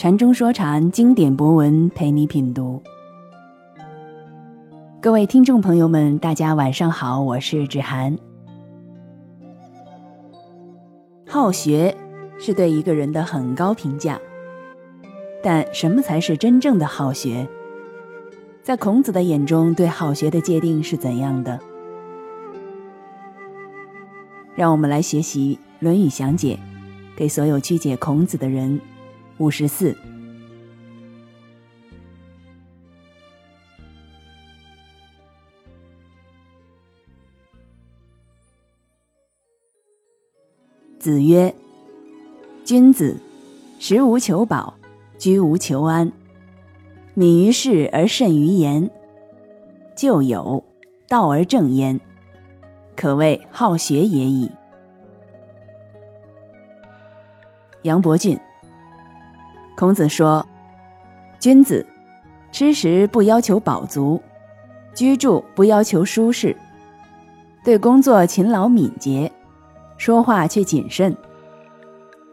禅中说禅，经典博文陪你品读。各位听众朋友们，大家晚上好，我是芷涵。好学是对一个人的很高评价，但什么才是真正的好学？在孔子的眼中，对好学的界定是怎样的？让我们来学习《论语详解》，给所有曲解孔子的人。54，子曰：君子食无求饱，居无求安，敏于事而慎于言，就有道而正焉，可谓好学也已。杨伯峻。孔子说，君子吃食不要求饱足，居住不要求舒适，对工作勤劳敏捷，说话却谨慎，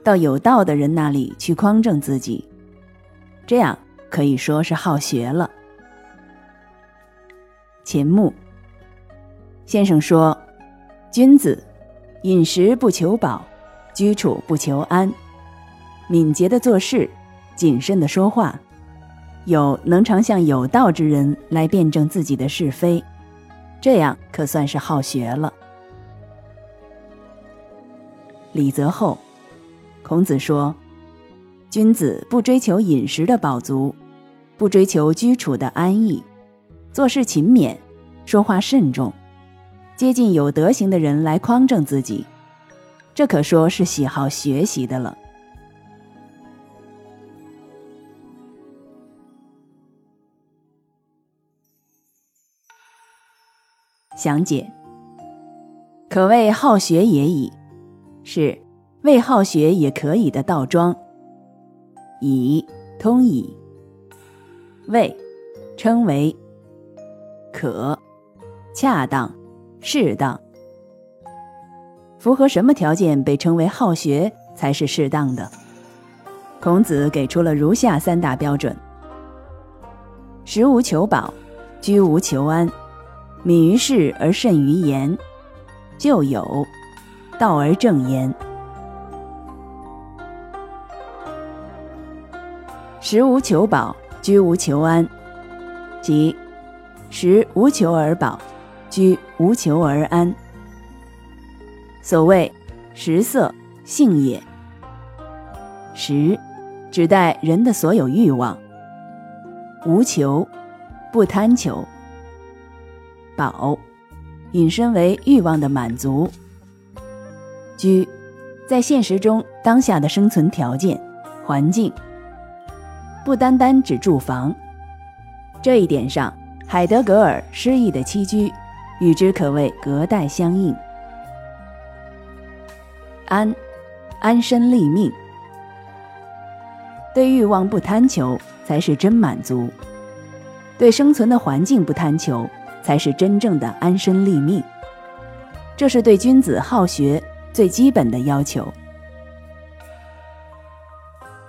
到有道的人那里去匡正自己，这样可以说是好学了。钱穆先生说，君子饮食不求饱，居处不求安，敏捷的做事，谨慎的说话，能常向有道之人来辩证自己的是非，这样可算是好学了。李泽厚。孔子说，君子不追求饮食的饱足，不追求居处的安逸，做事勤勉，说话慎重，接近有德行的人来匡正自己，这可说是喜好学习的了。详解，可谓好学也已，是为好学也可以的倒装。已通已，为称为，可恰当适当。符合什么条件被称为好学才是适当的？孔子给出了如下三大标准：食无求饱，居无求安，敏于事而慎于言，就有道而正焉。食无求饱，居无求安，即食无求而饱，居无求而安。所谓食色性也，食指代人的所有欲望，无求不贪求，饱引申为欲望的满足，居在现实中当下的生存条件环境，不单单指住房。这一点上，海德格尔诗意的栖居与之可谓隔代相应。安，安身立命，对欲望不贪求才是真满足，对生存的环境不贪求才是真正的安身立命，这是对君子好学最基本的要求。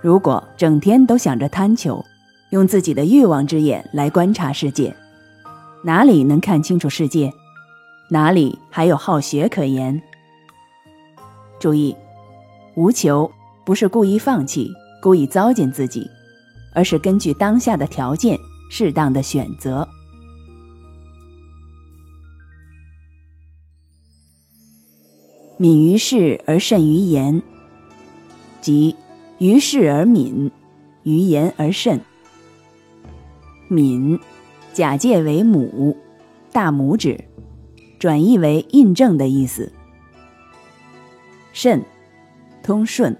如果整天都想着贪求，用自己的欲望之眼来观察世界，哪里能看清楚世界？哪里还有好学可言？注意，无求不是故意放弃，故意糟践自己，而是根据当下的条件适当的选择。敏于事而慎于言，即于事而敏，于言而慎。敏，假借为母，大拇指，转译为印证的意思。慎，通顺，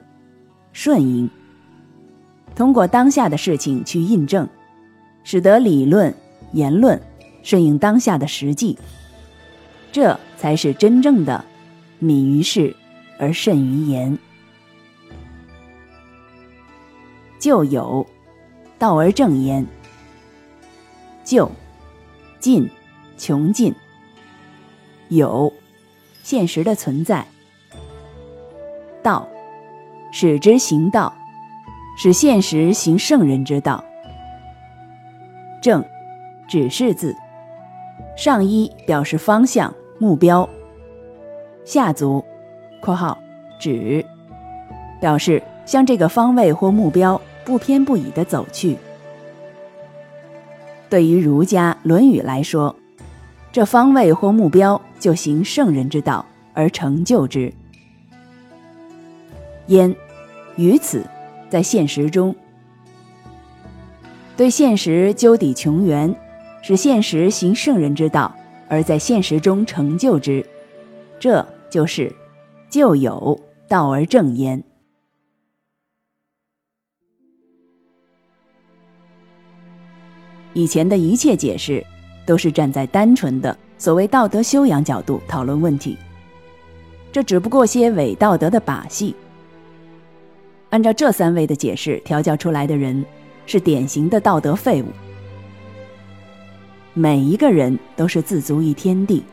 顺应，通过当下的事情去印证，使得理论、言论顺应当下的实际，这才是真正的敏于事而慎于言，就有道而正焉。就尽，穷尽，有现实的存在，道使之行道，使现实行圣人之道。正，指示字，上一表示方向、目标，下足括号指表示向这个方位或目标不偏不倚地走去。对于儒家《论语》来说，这方位或目标就行圣人之道而成就之。焉，于此，在现实中，对现实究底穷源，使现实行圣人之道而在现实中成就之，这就是就有道而正焉。以前的一切解释都是站在单纯的所谓道德修养角度讨论问题，这只不过些伪道德的把戏。按照这三位的解释调教出来的人，是典型的道德废物。每一个人都是自足于天地，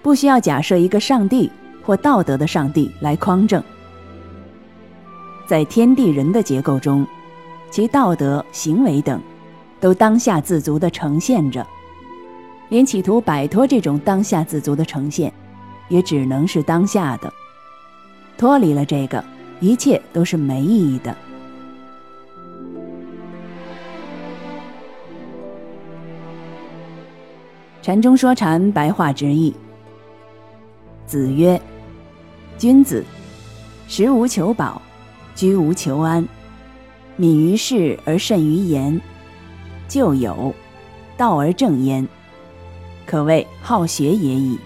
不需要假设一个上帝或道德的上帝来匡正。在天地人的结构中，其道德、行为等都当下自足地呈现着，连企图摆脱这种当下自足的呈现，也只能是当下的，脱离了这个，一切都是没意义的。禅中说禅，白话直译。子曰：君子食无求饱，居无求安，敏于事而慎于言，就有道而正焉，可谓好学也已。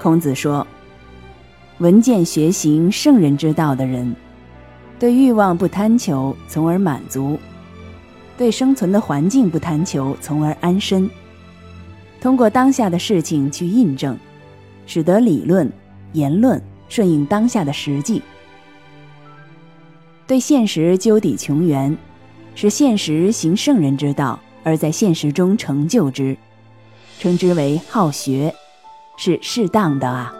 孔子说，闻见学行圣人之道的人，对欲望不贪求，从而满足，对生存的环境不贪求，从而安身。通过当下的事情去印证，使得理论、言论顺应当下的实际。对现实究底穷源，使现实行圣人之道而在现实中成就之，称之为好学，是适当的啊。